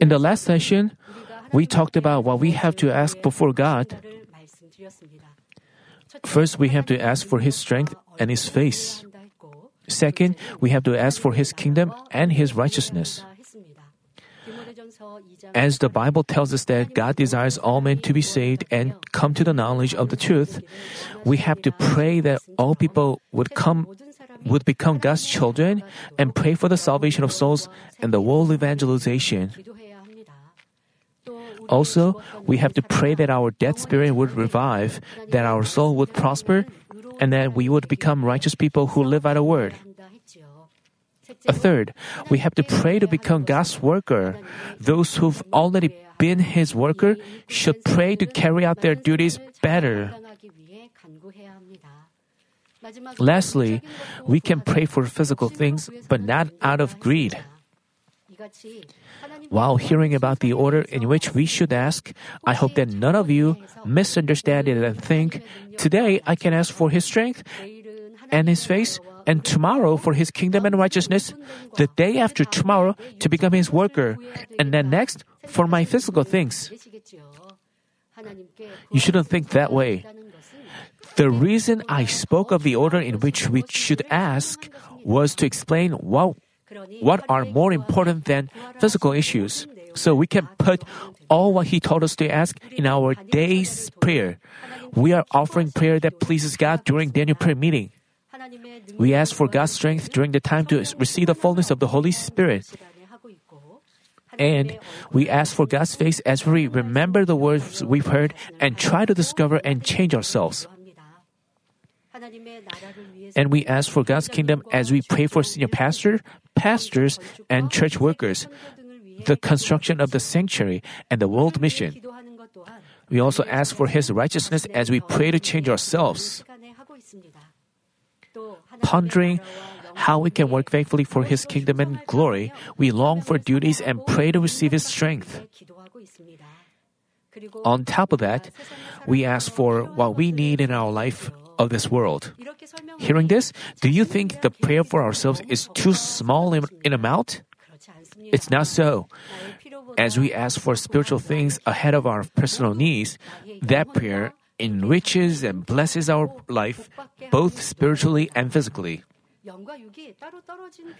In the last session, we talked about what we have to ask before God. First, we have to ask for His strength and His face. Second, we have to ask for His kingdom and His righteousness. As the Bible tells us that God desires all men to be saved and come to the knowledge of the truth, we have to pray that all people would become God's children and pray for the salvation of souls and the world evangelization. Also, we have to pray that our dead spirit would revive, that our soul would prosper, and that we would become righteous people who live by the word. Third, we have to pray to become God's worker. Those who've already been His worker should pray to carry out their duties better. Lastly, we can pray for physical things, but not out of greed. While hearing about the order in which we should ask, I hope that none of you misunderstand it and think, today I can ask for His strength and His face, and tomorrow for His kingdom and righteousness, the day after tomorrow to become His worker, and then next for my physical things. You shouldn't think that way. The reason I spoke of the order in which we should ask was to explain what are more important than physical issues, so we can put all what He told us to ask in our day's prayer. We are offering prayer that pleases God during Daniel prayer meeting. We ask for God's strength during the time to receive the fullness of the Holy Spirit. And we ask for God's face as we remember the words we've heard and try to discover and change ourselves. And we ask for God's kingdom as we pray for senior pastors, and church workers, the construction of the sanctuary, and the world mission. We also ask for His righteousness as we pray to change ourselves, pondering how we can work faithfully for His kingdom and glory. We long for duties and pray to receive His strength. On top of that, we ask for what we need in our life of this world. Hearing this, do you think the prayer for ourselves is too small in amount? It's not so. As we ask for spiritual things ahead of our personal needs, that prayer enriches and blesses our life, both spiritually and physically.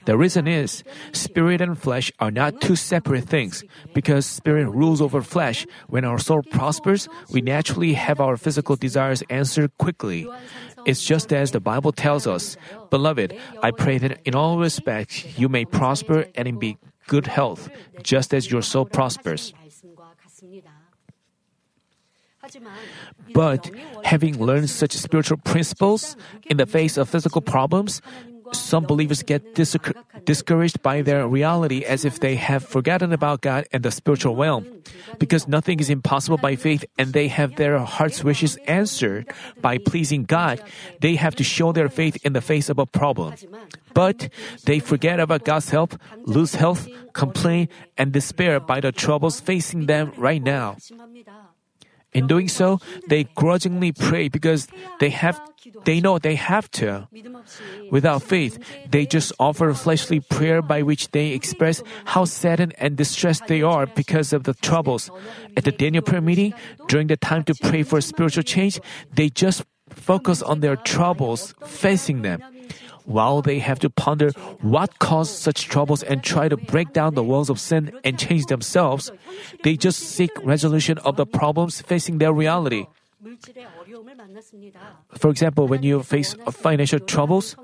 The reason is, spirit and flesh are not two separate things, because spirit rules over flesh. When our soul prospers, we naturally have our physical desires answered quickly. It's just as the Bible tells us, "Beloved, I pray that in all respects you may prosper and in be good health, just as your soul prospers." But having learned such spiritual principles in the face of physical problems, some believers get discouraged by their reality as if they have forgotten about God and the spiritual realm. Because nothing is impossible by faith and they have their heart's wishes answered by pleasing God, they have to show their faith in the face of a problem. But they forget about God's help, lose health, complain, and despair by the troubles facing them right now. In doing so, they grudgingly pray because they know they have to. Without faith, they just offer fleshly prayer by which they express how saddened and distressed they are because of the troubles. At the Daniel prayer meeting, during the time to pray for spiritual change, they just focus on their troubles facing them, while they have to ponder what caused such troubles and try to break down the walls of sin and change themselves. They just seek resolution of the problems facing their reality. For example, when you face financial troubles,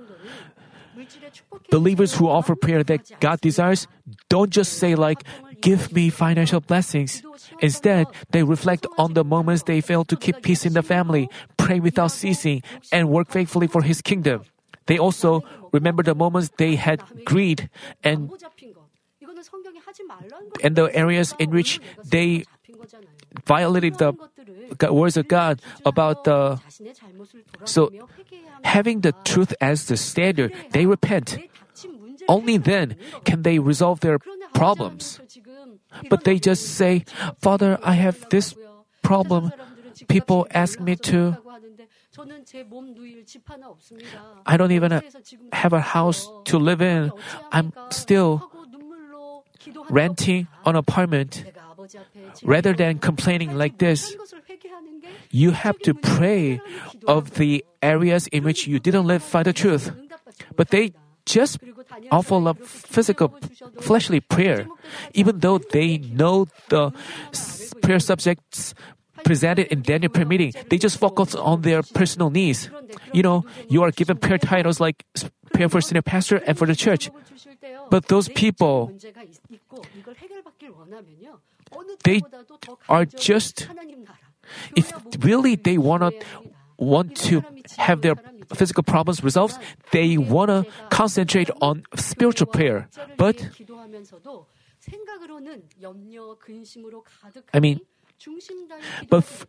believers who offer prayer that God desires don't just say like, "Give me financial blessings." Instead, they reflect on the moments they failed to keep peace in the family, pray without ceasing, and work faithfully for His kingdom. They also remember the moments they had greed and the areas in which they violated the words of God about the... So, having the truth as the standard, they repent. Only then can they resolve their problems. But they just say, "Father, I have this problem. People ask me to... I don't even have a house to live in. I'm still renting an apartment, rather than complaining like this, you have to pray of the areas in which you didn't live by the truth. But they just offer up physical, fleshly prayer, even though they know the prayer subjects presented in Daniel prayer meeting. They just focus on their personal needs. You know, you are given prayer titles like prayer for senior pastor and for the church. But those people, they are just, if really they want to have their physical problems resolved, they want to concentrate on spiritual prayer. But,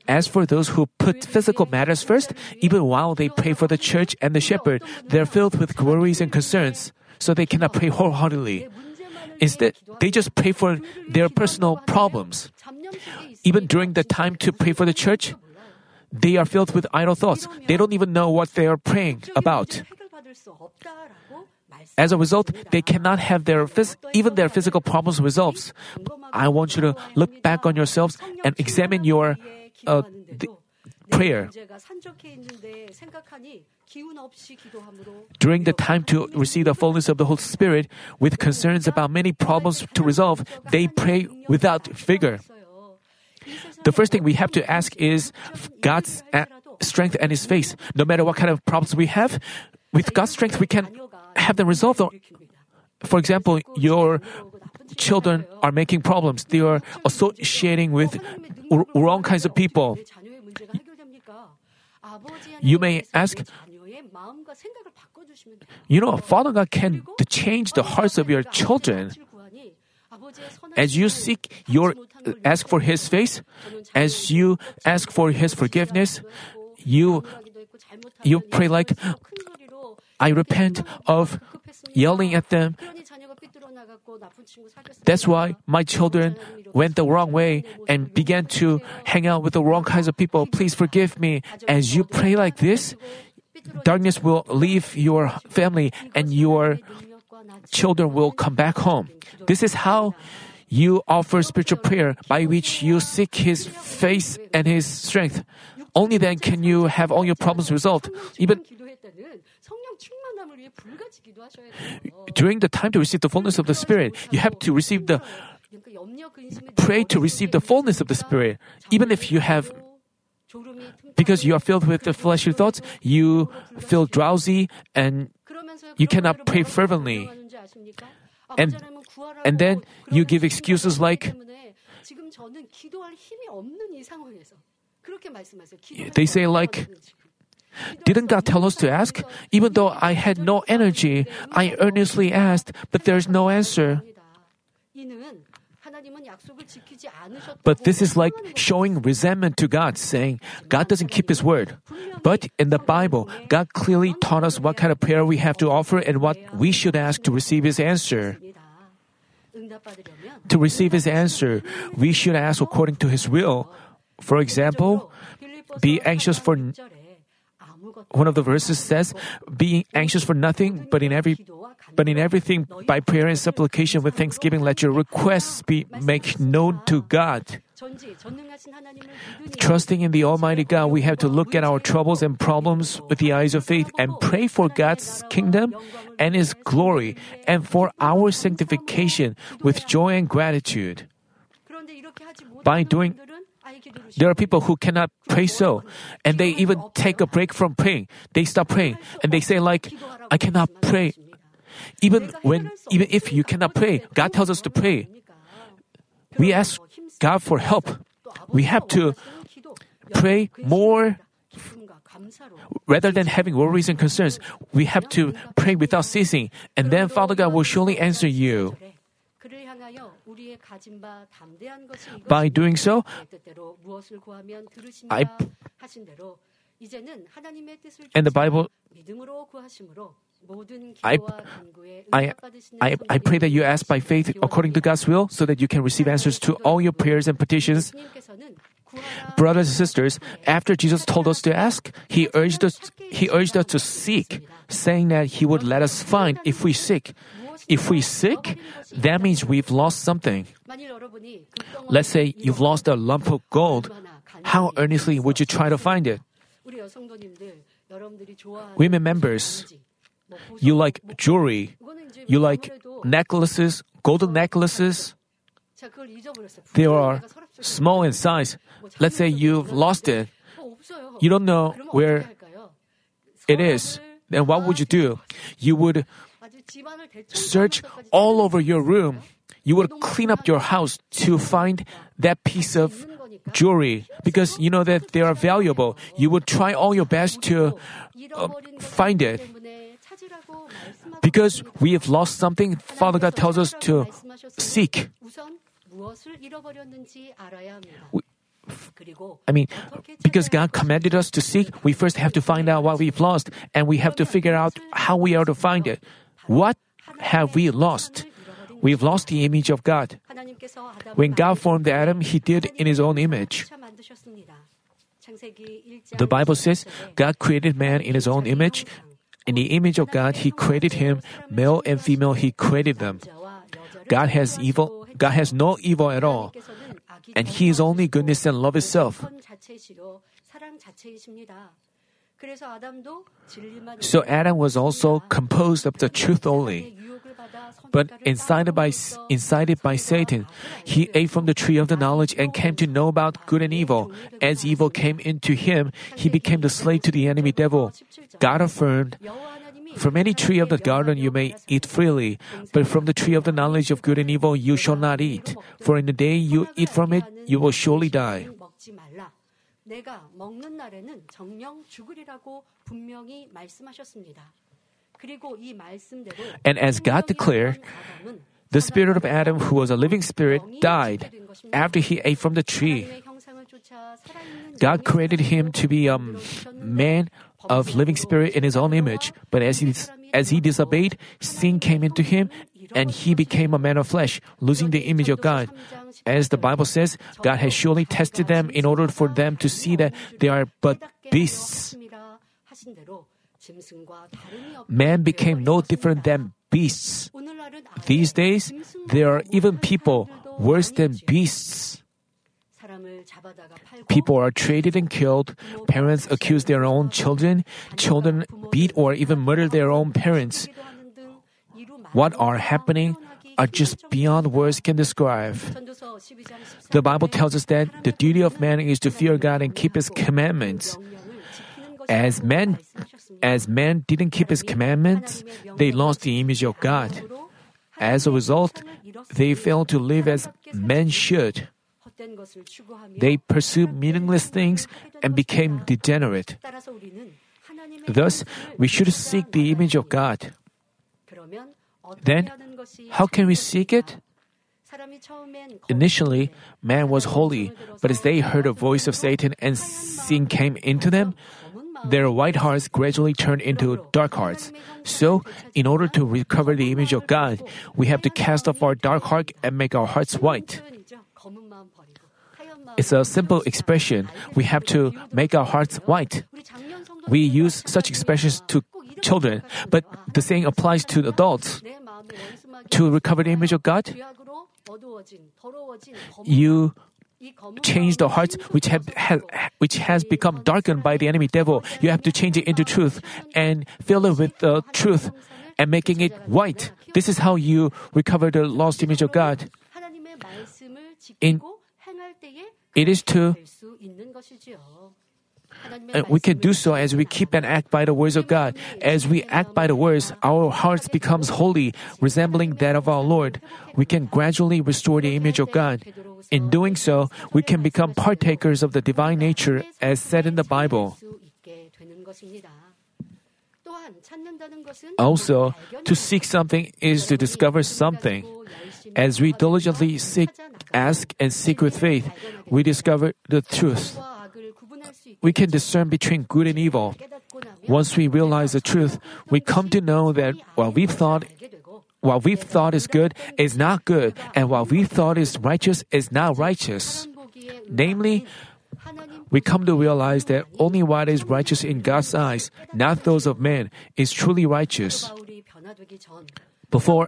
as for those who put physical matters first, even while they pray for the church and the shepherd, they're filled with worries and concerns, so they cannot pray wholeheartedly. Instead, they just pray for their personal problems. Even during the time to pray for the church, they are filled with idle thoughts. They don't even know what they are praying about. As a result, they cannot have even their physical problems resolved. I want you to look back on yourselves and examine your prayer. During the time to receive the fullness of the Holy Spirit, with concerns about many problems to resolve, they pray without vigor. The first thing we have to ask is God's strength and His face. No matter what kind of problems we have, with God's strength we can have them resolved. For example, your children are making problems. They are associating with wrong kinds of people. You may ask, Father God can change the hearts of your children. As you ask for His face, as you ask for His forgiveness, you pray like, I repent of yelling at them. That's why my children went the wrong way and began to hang out with the wrong kinds of people. Please forgive me. As you pray like this, darkness will leave your family and your children will come back home. This is how you offer spiritual prayer, by which you seek His face and His strength. Only then can you have all your problems resolved. Even during the time to receive the fullness of the Spirit, you have to pray to receive the fullness of the Spirit. Even if you have, because you are filled with the fleshly thoughts, you feel drowsy and you cannot pray fervently. And then you give excuses like, they say like, didn't God tell us to ask? Even though I had no energy, I earnestly asked, but there's no answer. But this is like showing resentment to God, saying God doesn't keep His word. But in the Bible, God clearly taught us what kind of prayer we have to offer and what we should ask to receive His answer. To receive His answer, we should ask according to His will. For example, be anxious for one of the verses says, "Being anxious for nothing, but in everything by prayer and supplication with thanksgiving, let your requests be made known to God." Trusting in the Almighty God, we have to look at our troubles and problems with the eyes of faith and pray for God's kingdom and His glory, and for our sanctification with joy and gratitude. There are people who cannot pray so, and they even take a break from praying. They stop praying, and they say like, I cannot pray. Even if you cannot pray, God tells us to pray. We ask God for help. We have to pray more. Rather than having worries and concerns, we have to pray without ceasing, and then Father God will surely answer you. By doing so, I pray that you ask by faith according to God's will, so that you can receive answers to all your prayers and petitions. Brothers and sisters, after Jesus told us to ask, He urged us to seek, saying that He would let us find if we seek. if we sick, that means we've lost something. Let's say you've lost a lump of gold. How earnestly would you try to find it? Women members, you like jewelry, you like necklaces, golden necklaces. They are small in size. Let's say you've lost it. You don't know where it is. Then what would you do? You would search all over your room. You would clean up your house to find that piece of jewelry because you know that they are valuable. You would try all your best to find it. Because we have lost something, Father God tells us to seek. Because God commanded us to seek, we first have to find out what we've lost, and we have to figure out how we are to find it. What have we lost? We've lost the image of God. When God formed Adam, He did in His own image. The Bible says God created man in His own image. In the image of God, He created him. Male and female, He created them. God has no evil at all. And He is only goodness and love itself. So Adam was also composed of the truth only. But incited by Satan, he ate from the tree of the knowledge and came to know about good and evil. As evil came into him, he became the slave to the enemy devil. God affirmed, "From any tree of the garden you may eat freely, but from the tree of the knowledge of good and evil you shall not eat. For in the day you eat from it, you will surely die." And as God declared, the spirit of Adam, who was a living spirit, died after he ate from the tree. God created him to be a man of living spirit in His own image. But as he disobeyed, sin came into him, and he became a man of flesh, losing the image of God. As the Bible says, God has surely tested them in order for them to see that they are but beasts. Man became no different than beasts. These days, there are even people worse than beasts. People are traded and killed. Parents accuse their own children. Children beat or even murder their own parents. What are happening are just beyond words can describe. The Bible tells us that the duty of man is to fear God and keep His commandments. As man didn't keep His commandments, they lost the image of God. As a result, they failed to live as men should. They pursued meaningless things and became degenerate. Thus, we should seek the image of God. Then, how can we seek it? Initially, man was holy, but as they heard a voice of Satan and sin came into them, their white hearts gradually turned into dark hearts. So, in order to recover the image of God, we have to cast off our dark heart and make our hearts white. It's a simple expression. We have to make our hearts white. We use such expressions to children, but the same applies to adults. To recover the image of God, you change the hearts which has become darkened by the enemy devil. You have to change it into truth and fill it with the truth and making it white. This is how you recover the lost image of God. We can do so as we keep and act by the words of God. As we act by the words, our hearts becomes holy, resembling that of our Lord. We can gradually restore the image of God. In doing so, we can become partakers of the divine nature as said in the Bible. Also, to seek something is to discover something. As we diligently seek, ask, and seek with faith, we discover the truth. We can discern between good and evil. Once we realize the truth, we come to know that what we've thought is good is not good, and what we thought is righteous is not righteous. Namely, we come to realize that only what is righteous in God's eyes, not those of men, is truly righteous. Before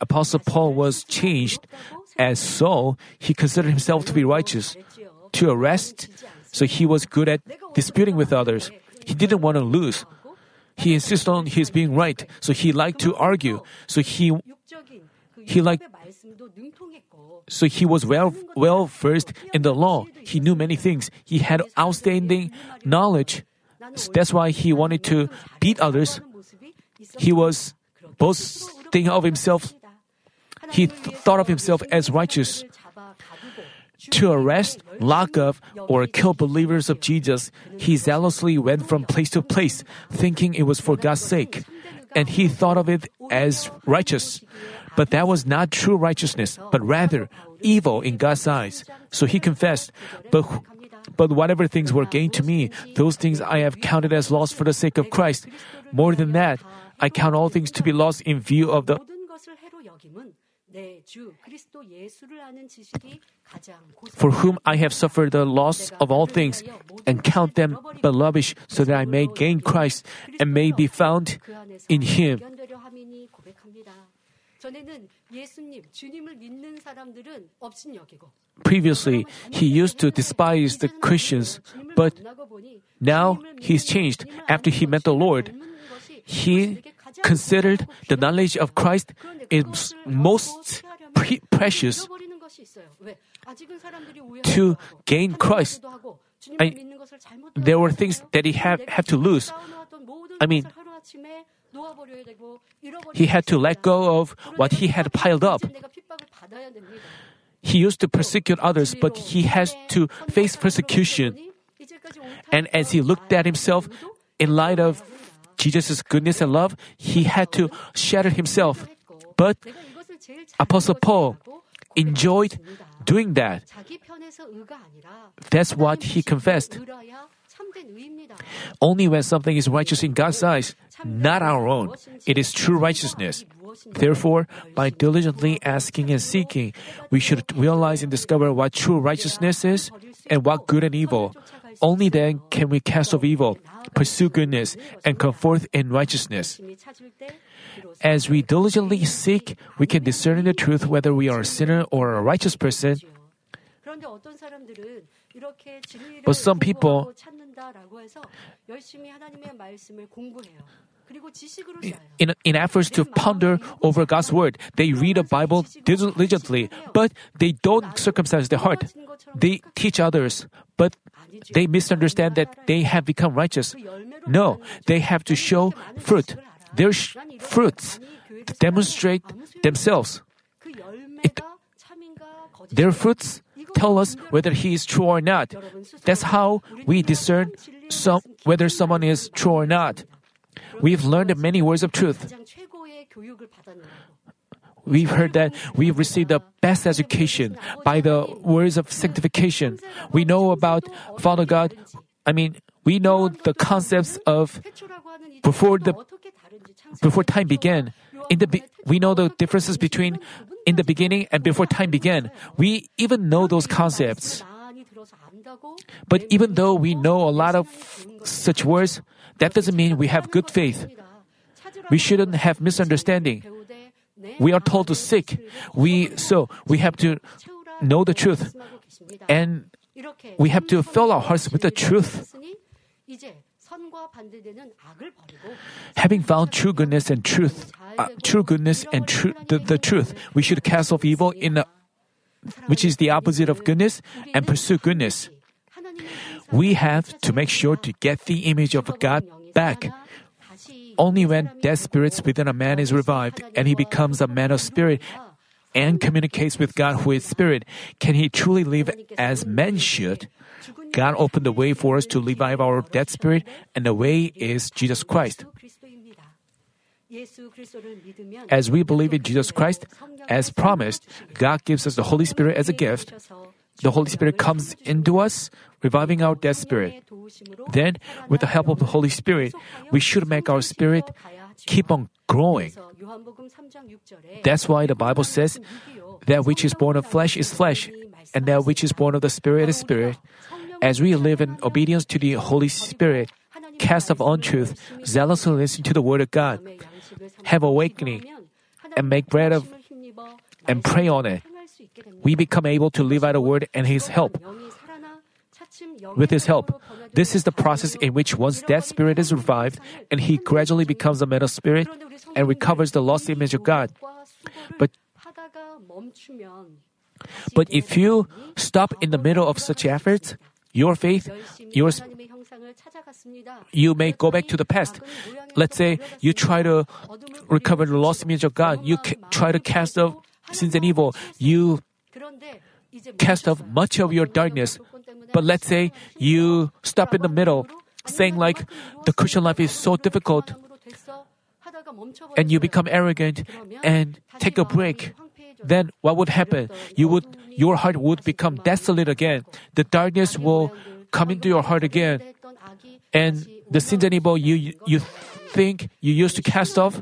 Apostle Paul was changed, as Saul, he considered himself to be righteous, to arrest, so he was good at disputing with others. He didn't want to lose. He insisted on his being right, so he liked to argue. So he was well versed in the law. He knew many things. He had outstanding knowledge. That's why he wanted to beat others. He was boasting of himself. He thought of himself as righteous. To arrest, lock up, or kill believers of Jesus, he zealously went from place to place, thinking it was for God's sake. And he thought of it as righteous. But that was not true righteousness, but rather evil in God's eyes. So he confessed, But whatever things were gained to me, those things I have counted as loss for the sake of Christ. More than that, I count all things to be lost in view of the... For whom I have suffered the loss of all things, and count them but rubbish, so that I may gain Christ and may be found in Him. Previously, he used to despise the Christians, but now he's changed. After he met the Lord, he considered the knowledge of Christ is most precious. To gain Christ, there were things that he had to lose. He had to let go of what he had piled up. He used to persecute others, but he has to face persecution. And as he looked at himself, in light of Jesus' goodness and love, he had to shatter himself. But Apostle Paul enjoyed doing that. That's what he confessed. Only when something is righteous in God's eyes, not our own, it is true righteousness. Therefore, by diligently asking and seeking, we should realize and discover what true righteousness is and what good and evil. Only then can we cast off evil, pursue goodness, and come forth in righteousness. As we diligently seek, we can discern in the truth whether we are a sinner or a righteous person. But some people in efforts to ponder over God's word, they read the Bible diligently, but they don't circumcise their heart. They teach others, but they misunderstand that they have become righteous. No, they have to show fruit. Their fruits demonstrate themselves. Their fruits tell us whether he is true or not. That's how we discern whether someone is true or not. We've learned many words of truth. We've heard that we've received the best education by the words of sanctification. We know about Father God. We know the concepts of before time began. We know the differences between in the beginning and before time began. We even know those concepts. But even though we know a lot of such words, that doesn't mean we have good faith. We shouldn't have misunderstanding. We are told to seek. So we have to know the truth. And we have to fill our hearts with the truth. Having found true goodness and truth, the truth, we should cast off evil, which is the opposite of goodness, and pursue goodness. We have to make sure to get the image of God back. Only when dead spirits within a man is revived and he becomes a man of spirit and communicates with God who is spirit, can he truly live as men should. God opened the way for us to revive our dead spirit, and the way is Jesus Christ. As we believe in Jesus Christ, as promised, God gives us the Holy Spirit as a gift. The Holy Spirit comes into us, reviving our dead spirit. Then, with the help of the Holy Spirit, we should make our spirit keep on growing. That's why the Bible says, that which is born of flesh is flesh, and that which is born of the Spirit is spirit. As we live in obedience to the Holy Spirit, cast off untruth, zealously listen to the Word of God, have awakening, and make bread of and pray on it. We become able to live out a word and His help. With His help, this is the process in which one's dead spirit is revived, and he gradually becomes a metal spirit and recovers the lost image of God. But if you stop in the middle of such efforts, your faith, you may go back to the past. Let's say you try to recover the lost image of God. You try to cast off sins and evil. You cast off much of your darkness. But let's say you stop in the middle, saying like, the Christian life is so difficult, and you become arrogant and take a break. Then what would happen? Your heart would become desolate again. The darkness will come into your heart again. And the sins and evil you think you used to cast off,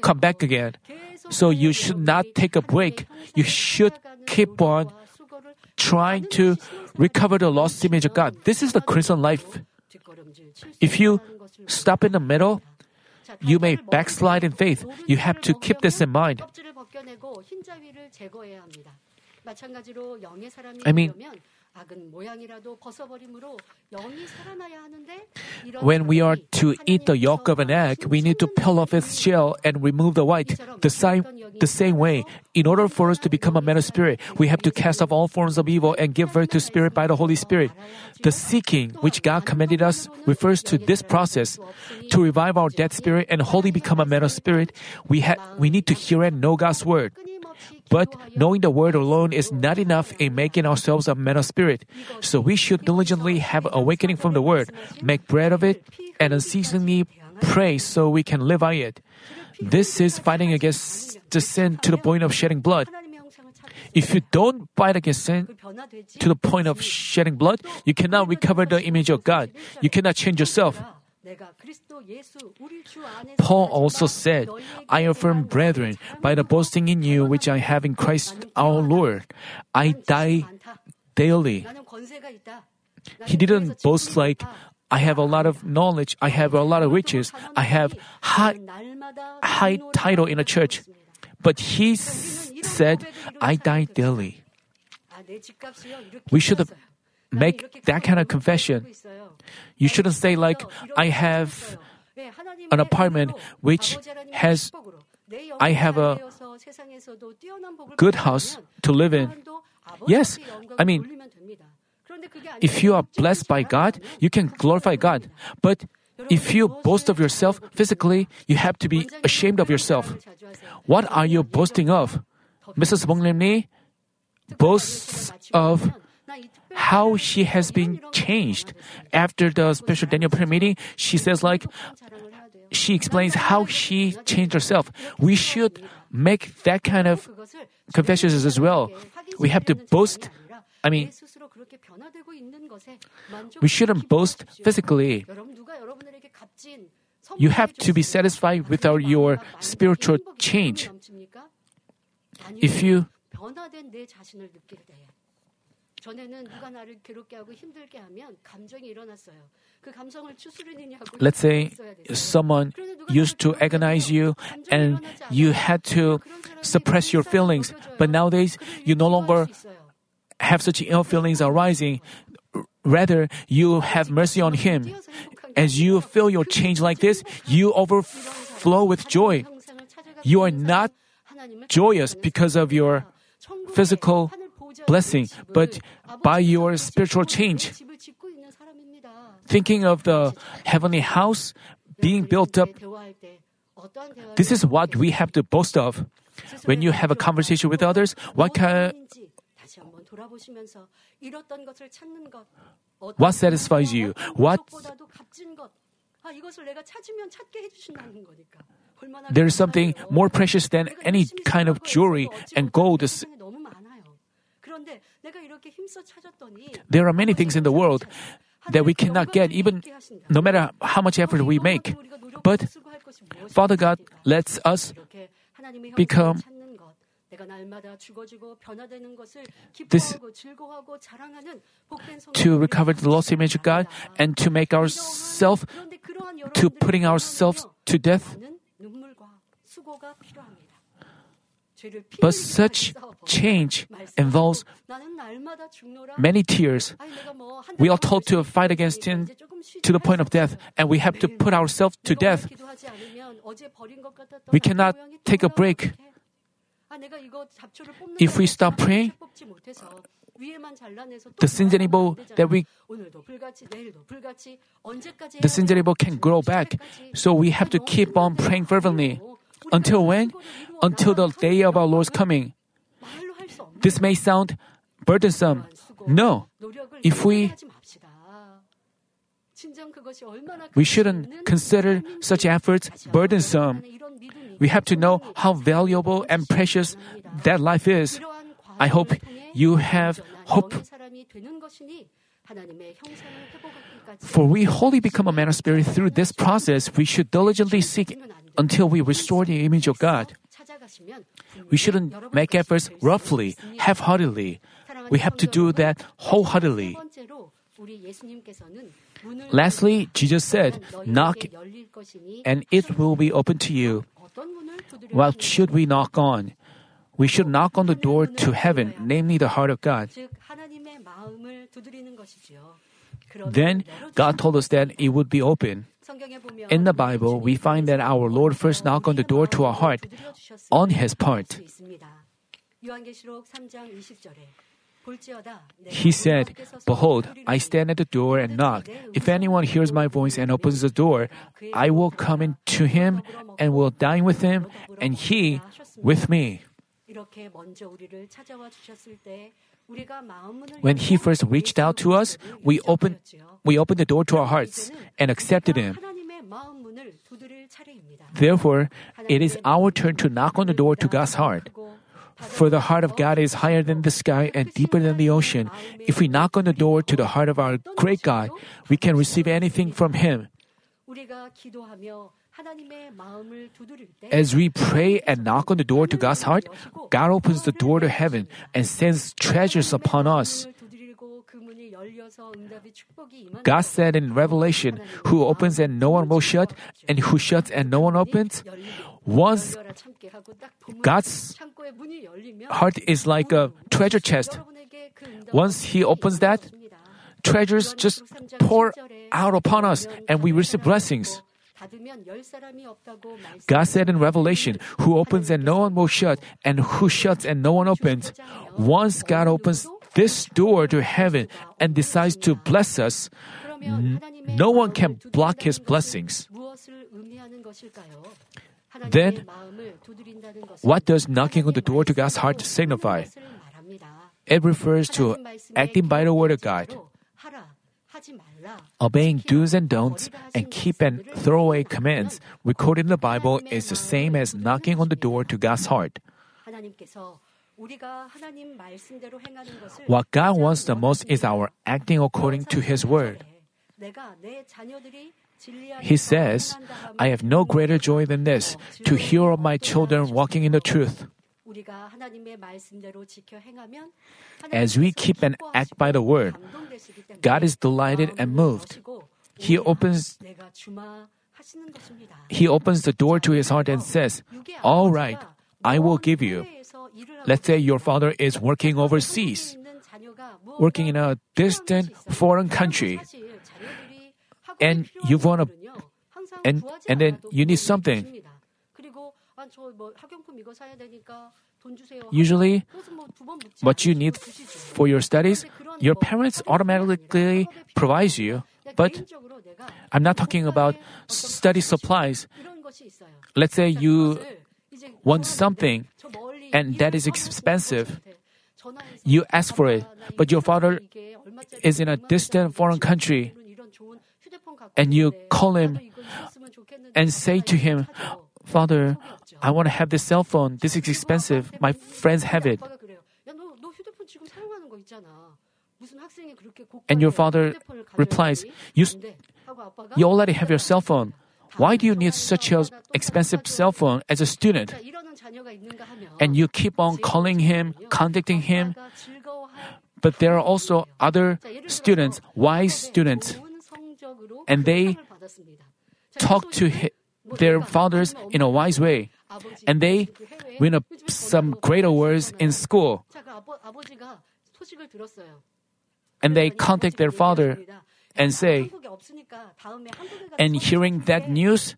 come back again. So you should not take a break. You should keep on trying to recover the lost image of God. This is the Christian life. If you stop in the middle, you may backslide in faith. You have to keep this in mind. When we are to eat the yolk of an egg, we need to peel off its shell and remove the white. The same way, in order for us to become a man of spirit, we have to cast off all forms of evil and give birth to spirit by the Holy Spirit. The seeking, which God commanded us, refers to this process. To revive our dead spirit and wholly become a man of spirit, we need to hear and know God's word. But knowing the word alone is not enough in making ourselves a man of spirit. So we should diligently have awakening from the word, make bread of it, and unceasingly pray so we can live by it. This is fighting against the sin to the point of shedding blood. If you don't fight against sin to the point of shedding blood, you cannot recover the image of God. You cannot change yourself. Paul also said, I affirm, brethren, by the boasting in you which I have in Christ our Lord, I die daily. He didn't boast like, I have a lot of knowledge, I have a lot of riches, I have high title in a church. But he said, I die daily. We should have make that kind of confession. You shouldn't say like, I have an apartment which has, I have a good house to live in. Yes, if you are blessed by God, you can glorify God. But if you boast of yourself physically, you have to be ashamed of yourself. What are you boasting of? Mrs. Bong Lim-ri boasts of how she has been changed. After the special Daniel prayer meeting, she says like, she explains how she changed herself. We should make that kind of confessions as well. We have to boast. We shouldn't boast physically. You have to be satisfied with your spiritual change. If you Let's say someone used to agonize you and you had to suppress your feelings, but nowadays you no longer have such ill feelings arising. Rather, you have mercy on him. As you feel your change like this, you overflow with joy. You are not joyous because of your physical blessing, but by your spiritual change. Thinking of the heavenly house being built up, this is what we have to boast of. When you have a conversation with others, what satisfies you? There is something more precious than any kind of jewelry, and gold is. There are many things in the world that we cannot get, even no matter how much effort we make. But Father God lets us become this to recover the lost image of God and to make ourselves, to putting ourselves to death. But such change involves many tears. We are told to fight against sin to the point of death, and we have to put ourselves to death. We cannot take a break. If we stop praying, the sins and evil can grow back. So we have to keep on praying fervently. Until when? Until the day of our Lord's coming. This may sound burdensome. No. If we shouldn't consider such efforts burdensome. We have to know how valuable and precious that life is. I hope you have hope. For we wholly become a man of spirit through this process. We should diligently seek until we restore the image of God. We shouldn't make efforts roughly, half-heartedly. We have to do that wholeheartedly. Lastly, Jesus said, "Knock, and it will be open to you." What should we knock on? We should knock on the door to heaven, namely the heart of God. Then God told us that it would be open. In the Bible, we find that our Lord first knocked on the door to our heart, on His part. He said, "Behold, I stand at the door and knock. If anyone hears my voice and opens the door, I will come in to him and will dine with him, and he with me." When He first reached out to us, we opened the door to our hearts and accepted Him. Therefore, it is our turn to knock on the door to God's heart. For the heart of God is higher than the sky and deeper than the ocean. If we knock on the door to the heart of our great God, we can receive anything from Him. As we pray and knock on the door to God's heart, God opens the door to heaven and sends treasures upon us. God said in Revelation, "Who opens and no one will shut, and who shuts and no one opens." Once God's heart is like a treasure chest. Once He opens that, treasures just pour out upon us and we receive blessings. God said in Revelation, "Who opens and no one will shut, and who shuts and no one opens." Once God opens this door to heaven and decides to bless us, no one can block His blessings. Then, what does knocking on the door to God's heart signify? It refers to acting by the word of God, obeying do's and don'ts, and keep and throw away commands recorded in the Bible is the same as knocking on the door to God's heart. What God wants the most is our acting according to His word. He says, "I have no greater joy than this, to hear of my children walking in the truth." As we keep and act by the word, God is delighted and moved. He opens the door to His heart and says, "All right, I will give you." Let's say your father is working overseas, working in a distant foreign country, and you want and then you need something. Usually, what you need for your studies, your parents automatically provide you. But I'm not talking about study supplies. Let's say you want something and that is expensive. You ask for it, but your father is in a distant foreign country, and you call him and say to him, "Father, I want to have this cell phone. This is expensive. My friends have it." And your father replies, you already have your cell phone. Why do you need such an expensive cell phone as a student?" And you keep on calling him, contacting him. But there are also other students, wise students, and they talk to their fathers in a wise way. and they win up some great awards in school. And they contact their father and say, and hearing that news,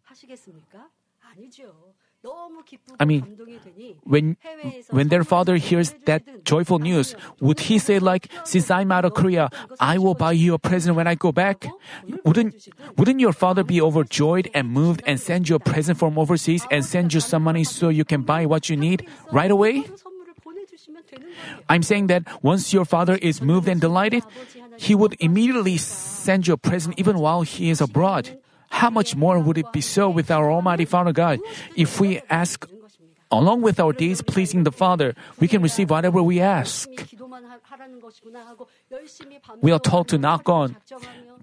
I mean, when their father hears that joyful news, would he say like, since I'm out of Korea, I will buy you a present when I go back? Wouldn't your father be overjoyed and moved and send you a present from overseas and send you some money so you can buy what you need right away? I'm saying that once your father is moved and delighted, he would immediately send you a present even while he is abroad. How much more would it be so with our Almighty Father God? If we ask along with our deeds pleasing the Father, we can receive whatever we ask. We are told to knock on,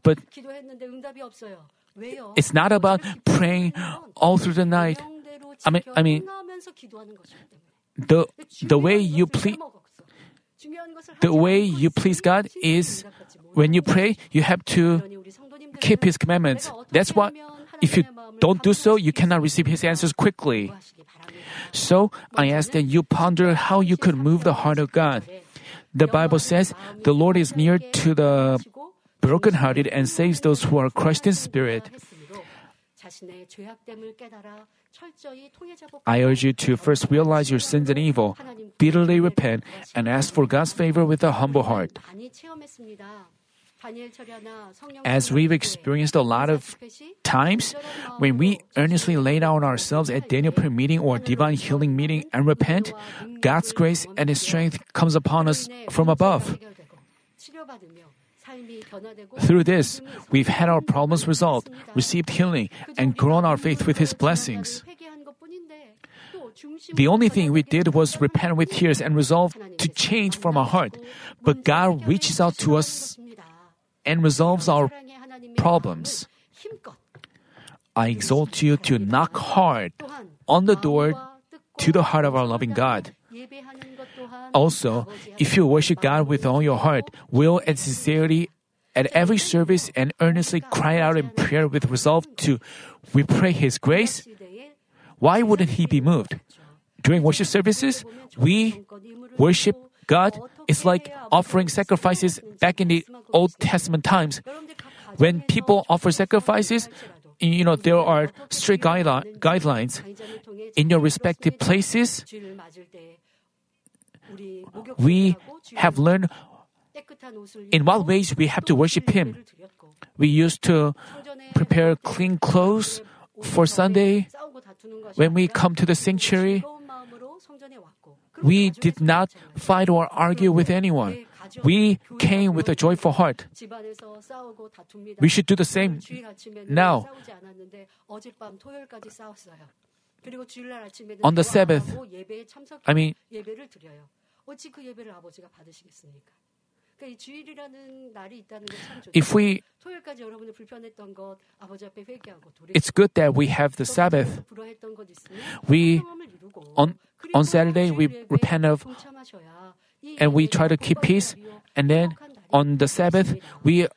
but it's not about praying all through the night. I mean, the way you please God is when you pray, you have to keep His commandments. That's why if you don't do so, you cannot receive His answers quickly. So I ask that you ponder how you could move the heart of God. The Bible says, the Lord is near to the brokenhearted and saves those who are crushed in spirit. I urge you to first realize your sins and evil, bitterly repent, and ask for God's favor with a humble heart. As we've experienced a lot of times, when we earnestly lay down ourselves at Daniel prayer meeting or divine healing meeting and repent, God's grace and His strength comes upon us from above. Through this, we've had our problems resolved, received healing, and grown our faith with His blessings. The only thing we did was repent with tears and resolve to change from our heart. But God reaches out to us and resolves our problems. I exhort you to knock hard on the door to the heart of our loving God. Also, if you worship God with all your heart, will, and sincerity at every service and earnestly cry out in prayer with resolve to, we pray His grace, why wouldn't He be moved? During worship services, we worship God. It's like offering sacrifices back in the Old Testament times. When people offer sacrifices, there are strict guidelines. In your respective places, we have learned in what ways we have to worship Him. We used to prepare clean clothes for Sunday. When we come to the sanctuary, we did not fight or argue with anyone. We came with a joyful heart. We should do the same now. On the Sabbath, it's good that we have the Sabbath. On Saturday, we repent and we try to keep peace. And then on the Sabbath, we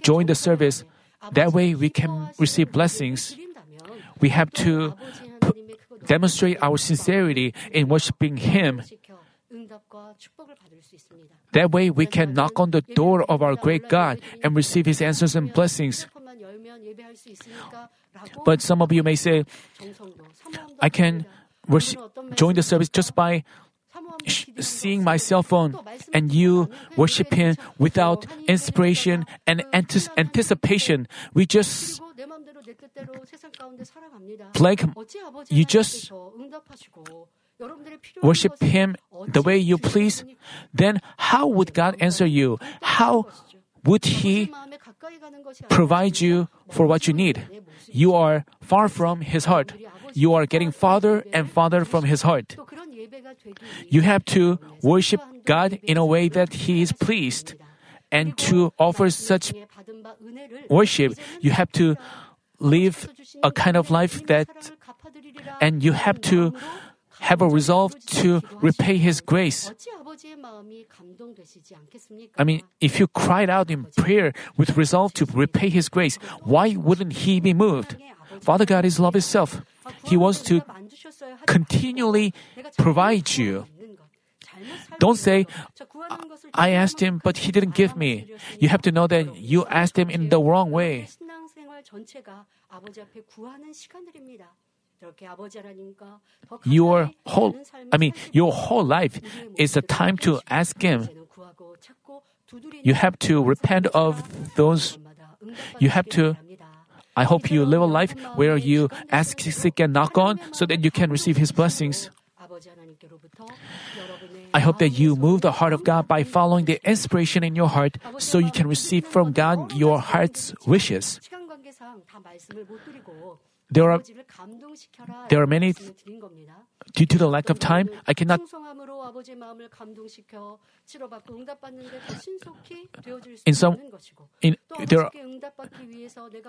join the service. That way we can receive blessings. We have to demonstrate our sincerity in worshiping Him. That way we can knock on the door of our great God and receive His answers and blessings. But some of you may say, I can join the service just by seeing my cell phone, and you worship Him without inspiration and anticipation. We just you just worship Him the way you please. Then how would God answer you? How would He provide you for what you need? You are far from His heart. You are getting farther and farther from His heart. You have to worship God in a way that He is pleased. And to offer such worship, you have to live a kind of life and you have to have a resolve to repay His grace. If you cried out in prayer with resolve to repay His grace, why wouldn't He be moved? Father God is love itself. He wants to continually provide you. Don't say, I asked him, but he didn't give me. You have to know that you asked him in the wrong way. Your whole life is the time to ask him. You have to repent of those. I hope you live a life where you ask, seek, and knock on so that you can receive His blessings. I hope that you move the heart of God by following the inspiration in your heart so you can receive from God your heart's wishes. There are many. Due to the lack of time, I cannot.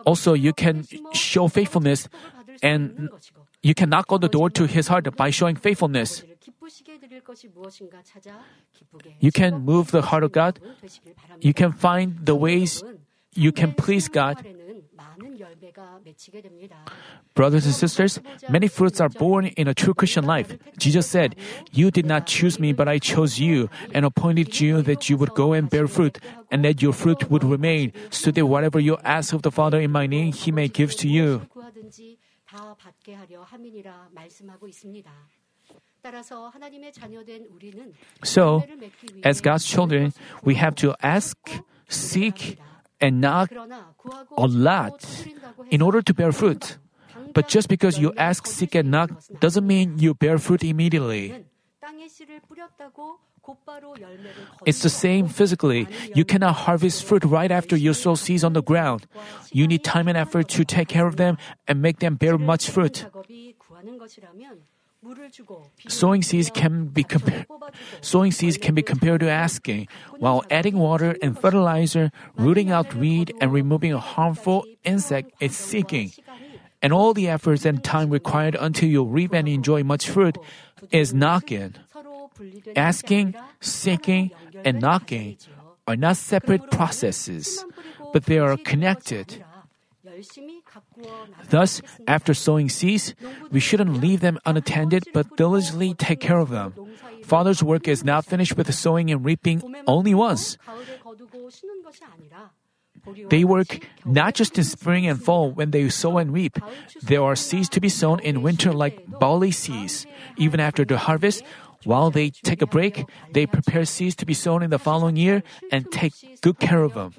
Also, you can show faithfulness, and you can knock on the door to His heart by showing faithfulness. You can move the heart of God. You can find the ways you can please God. Brothers and sisters, many fruits are born in a true Christian life. Jesus said, "You did not choose me, but I chose you and appointed you that you would go and bear fruit, and that your fruit would remain, so that whatever you ask of the Father in my name, He may give to you." So, as God's children, we have to ask, seek, and knock a lot in order to bear fruit. But just because you ask, seek, and knock doesn't mean you bear fruit immediately. It's the same physically. You cannot harvest fruit right after you sow seeds on the ground. You need time and effort to take care of them and make them bear much fruit. Sowing seeds can be compared to asking, while adding water and fertilizer, rooting out weed, and removing a harmful insect is seeking. And all the efforts and time required until you reap and enjoy much fruit is knocking. Asking, seeking, and knocking are not separate processes, but they are connected. Thus, after sowing seeds, we shouldn't leave them unattended but diligently take care of them. Father's work is not finished with sowing and reaping only once. They work not just in spring and fall when they sow and reap. There are seeds to be sown in winter like barley seeds. Even after the harvest, while they take a break, they prepare seeds to be sown in the following year and take good care of them.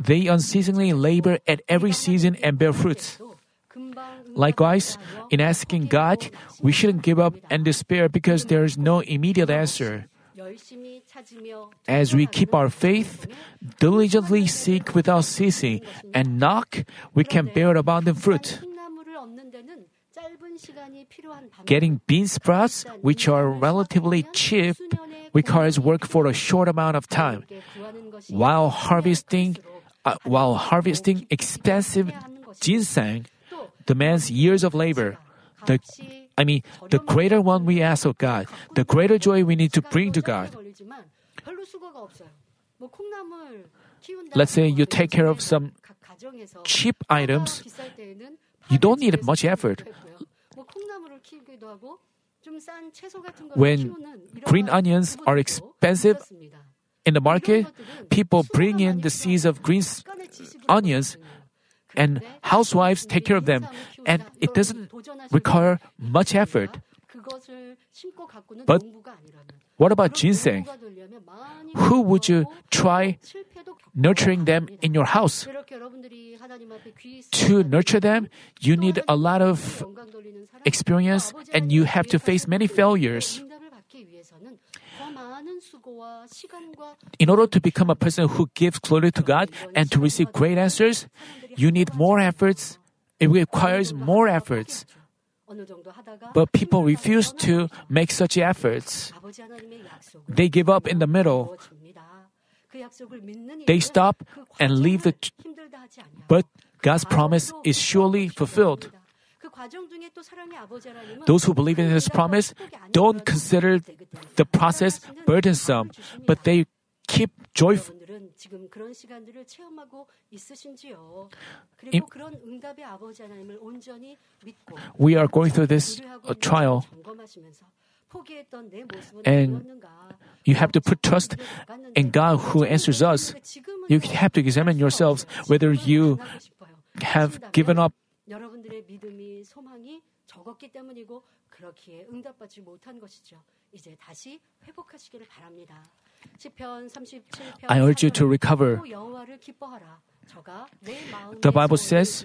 They unceasingly labor at every season and bear fruits. Likewise, in asking God, we shouldn't give up and despair because there is no immediate answer. As we keep our faith, diligently seek without ceasing, and knock, we can bear abundant fruit. Getting bean sprouts, which are relatively cheap, requires work for a short amount of time. While harvesting expensive ginseng demands years of labor. The greater one we ask of God, the greater joy we need to bring to God. Let's say you take care of some cheap items. You don't need much effort. When green onions are expensive in the market, people bring in the seeds of green onions and housewives take care of them, and it doesn't require much effort. But what about ginseng? Who would you try nurturing them in your house? To nurture them, you need a lot of experience and you have to face many failures. In order to become a person who gives glory to God and to receive great answers, you need more efforts. It requires more efforts. But people refuse to make such efforts. They give up in the middle. They stop and leave but God's promise is surely fulfilled. Those who believe in His promise don't consider the process burdensome, but they keep joyful. 여러분들은 지금 그런 시간들을 체험하고 있으신지요? 그리고 그런 응답의 아버지 하나님을 온전히 믿고 We are going through this trial. And you have to put trust in God who answers us. You have to examine yourselves whether you have given up. 여러분들의 믿음이 소망이 적었기 때문이고 그렇기에 응답받지 못한 것이죠. 이제 다시 회복하시기를 바랍니다. 시편 37편 I urge you to recover. 여호와를 기뻐하라. The Bible says,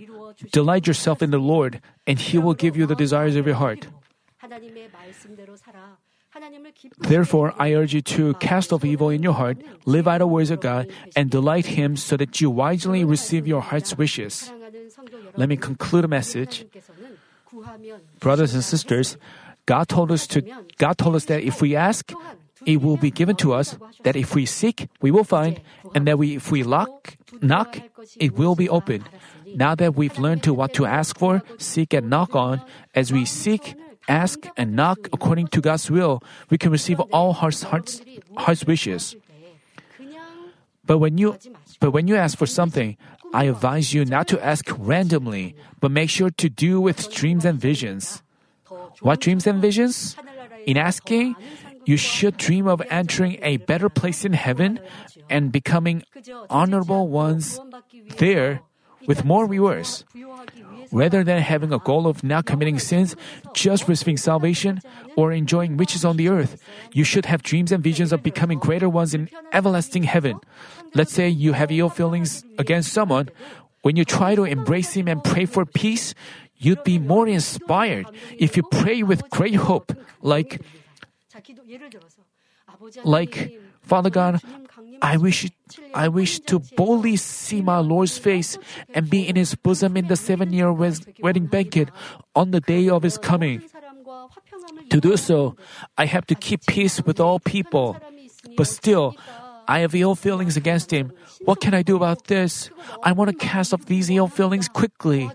delight yourself in the Lord and he will give you the desires of your heart. Therefore, I urge you to cast off evil in your heart, live out the words of God, and delight Him so that you wisely receive your heart's wishes. Let me conclude the message. Brothers and sisters, God told us that if we ask, it will be given to us, that if we seek, we will find, and that if we knock, it will be opened. Now that we've learned to what to ask for, seek and knock on, as we seek, ask and knock according to God's will, we can receive all heart's wishes. But when you ask for something, I advise you not to ask randomly, but make sure to do with dreams and visions. What dreams and visions? In asking, you should dream of entering a better place in heaven and becoming honorable ones there with more rewards. Rather than having a goal of not committing sins, just receiving salvation, or enjoying riches on the earth, you should have dreams and visions of becoming greater ones in everlasting heaven. Let's say you have ill feelings against someone. When you try to embrace him and pray for peace, you'd be more inspired if you pray with great hope, like Father God, I wish to boldly see my Lord's face and be in His bosom in the 7-year wedding banquet on the day of His coming. To do so, I have to keep peace with all people. But still, I have ill feelings against Him. What can I do about this? I want to cast off these ill feelings quickly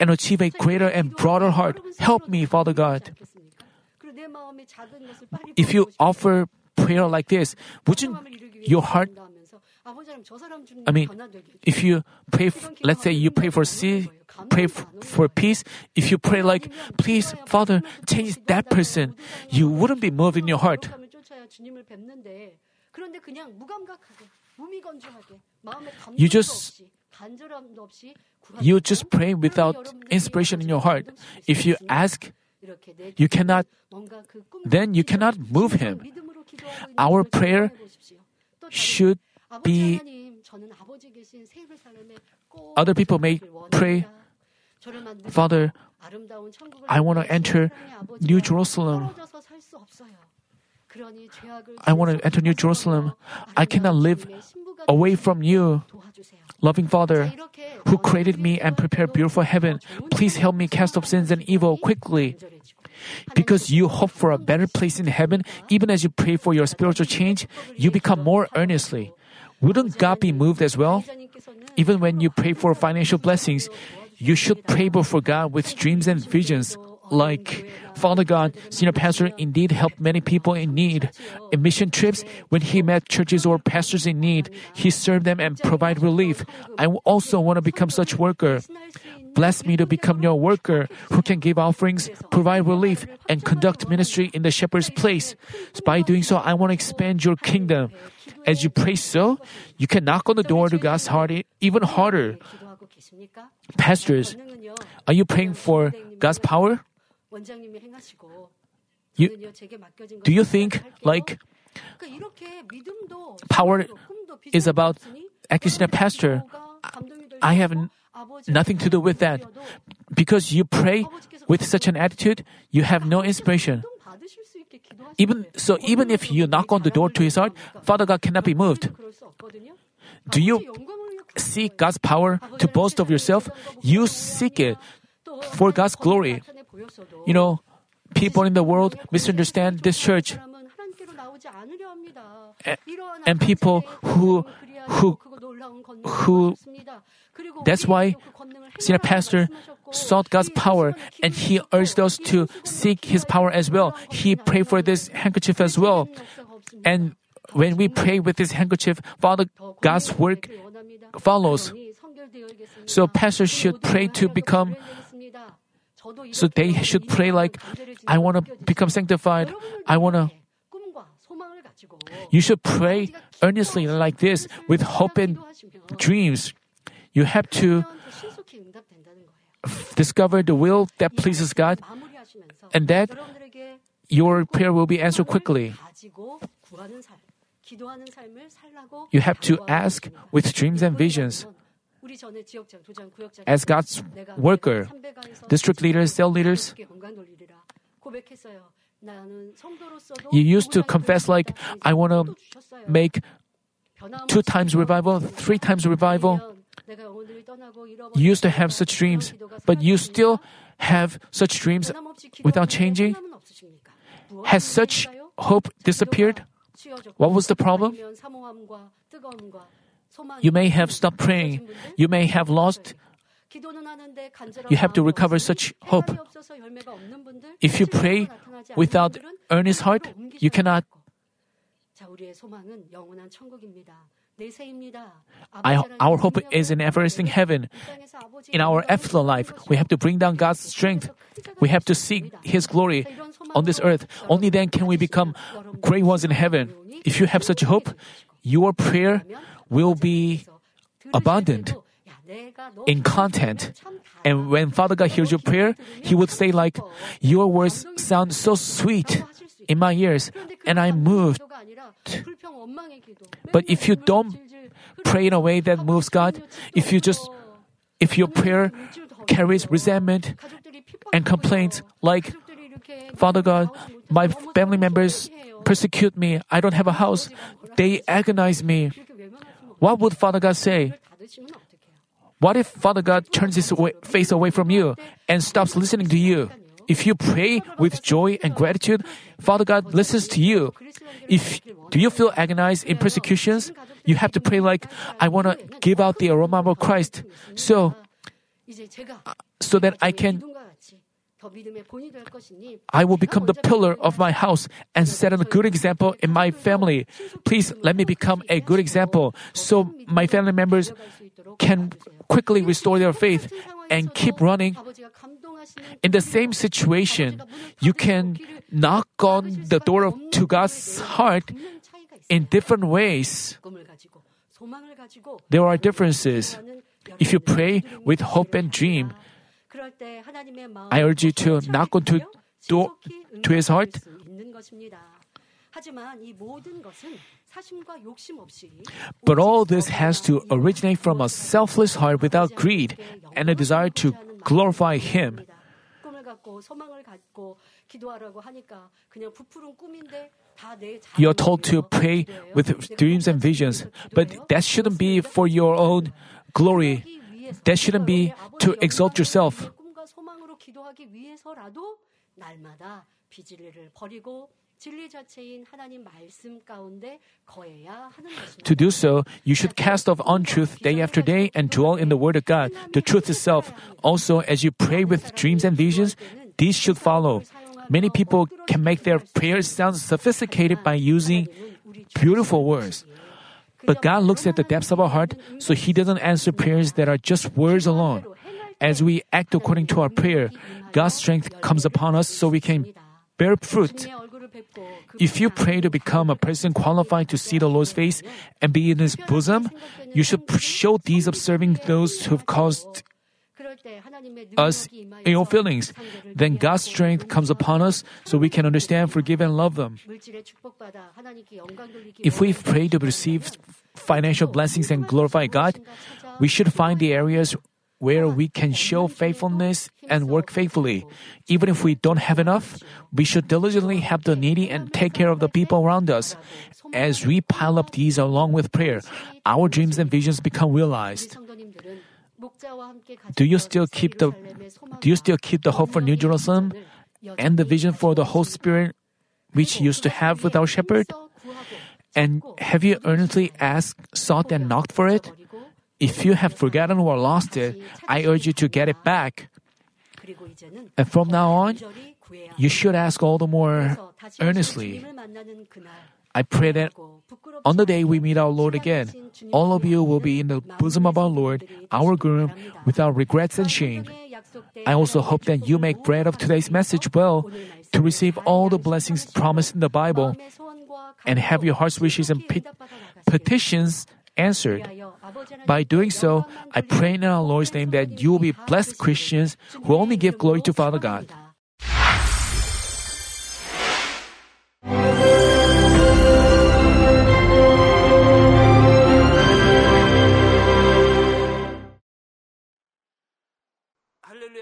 and achieve a greater and broader heart. Help me, Father God. If you offer prayer like this, if you pray, let's say you pray for peace, if you pray like, please, Father, change that person, you wouldn't be moved in your heart. You just pray without inspiration in your heart. If you ask, you cannot move him. Our prayer should be. Other people may pray, Father, I want to enter New Jerusalem. I want to enter New Jerusalem. I cannot live away from you. Loving Father, who created me and prepared beautiful heaven, please help me cast off sins and evil quickly. Because you hope for a better place in heaven, even as you pray for your spiritual change, you become more earnestly. Wouldn't God be moved as well? Even when you pray for financial blessings, you should pray before God with dreams and visions. Like, Father God, Senior Pastor indeed helped many people in need. In mission trips, when he met churches or pastors in need, he served them and provided relief. I also want to become such worker. Bless me to become your worker who can give offerings, provide relief, and conduct ministry in the shepherd's place. By doing so, I want to expand your kingdom. As you pray so, you can knock on the door to God's heart even harder. Pastors, are you praying for God's power? Do you think power is about acting a pastor? I have nothing to do with that. Because you pray with such an attitude, you have no inspiration. Even if you knock on the door to his heart, Father God cannot be moved. Do you seek God's power to boast of yourself? You seek it for God's glory. People in the world misunderstand this church. And people who that's why Senior Pastor sought God's power and he urged us to seek his power as well. He prayed for this handkerchief as well. And when we pray with this handkerchief, Father God's work follows. So pastors should pray to become. So they should pray like, I want to become sanctified. I want to. You should pray earnestly like this with hope and dreams. You have to discover the will that pleases God, and that your prayer will be answered quickly. You have to ask with dreams and visions. As God's worker, district leaders, cell leaders, you used to confess like, I want to make 2 times revival, 3 times revival. You used to have such dreams, but you still have such dreams without changing? Has such hope disappeared? What was the problem? You may have stopped praying. You may have lost. You have to recover such hope. If you pray without earnest heart, you cannot. Our hope is in everlasting heaven. In our afterlife, we have to bring down God's strength. We have to seek His glory on this earth. Only then can we become great ones in heaven. If you have such hope, your prayer will be abundant in content. And when Father God hears your prayer, He would say like, your words sound so sweet in my ears, and I'm moved. But if you don't pray in a way that moves God, if your prayer carries resentment and complaints like, Father God, my family members persecute me, I don't have a house, they agonize me. What would Father God say? What if Father God turns His face away from you and stops listening to you? If you pray with joy and gratitude, Father God listens to you. Do you feel agonized in persecutions? You have to pray like, I want to give out the aroma of Christ so that I will become the pillar of my house and set a good example in my family. Please let me become a good example so my family members can quickly restore their faith and keep running. In the same situation, you can knock on the door to God's heart in different ways. There are differences. If you pray with hope and dream, I urge you to knock on to His heart. But all this has to originate from a selfless heart without greed and a desire to glorify Him. You are told to pray with dreams and visions, but that shouldn't be for your own glory. That shouldn't be to exalt yourself. To do so, you should cast off untruth day after day and dwell in the Word of God, the truth itself. Also, as you pray with dreams and visions, these should follow. Many people can make their prayers sound sophisticated by using beautiful words. But God looks at the depths of our heart, so He doesn't answer prayers that are just words alone. As we act according to our prayer, God's strength comes upon us so we can bear fruit. If you pray to become a person qualified to see the Lord's face and be in His bosom, you should show these observing those who've caused us ill feelings. Then God's strength comes upon us so we can understand, forgive, and love them. If we pray to receive financial blessings and glorify God, we should find the areas where we can show faithfulness and work faithfully. Even if we don't have enough, we should diligently help the needy and take care of the people around us. As we pile up these along with prayer, our dreams and visions become realized. Do you still keep the hope for New Jerusalem and the vision for the Holy Spirit which you used to have with our shepherd? And have you earnestly sought and knocked for it? If you have forgotten or lost it, I urge you to get it back. And from now on, you should ask all the more earnestly. I pray that on the day we meet our Lord again, all of you will be in the bosom of our Lord, our groom, without regrets and shame. I also hope that you make bread of today's message well to receive all the blessings promised in the Bible and have your heart's wishes and petitions answered. By doing so, I pray in our Lord's name that you will be blessed Christians who only give glory to Father God.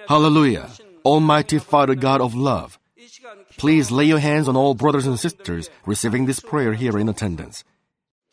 Hallelujah! Almighty Father God of love, please lay your hands on all brothers and sisters receiving this prayer here in attendance.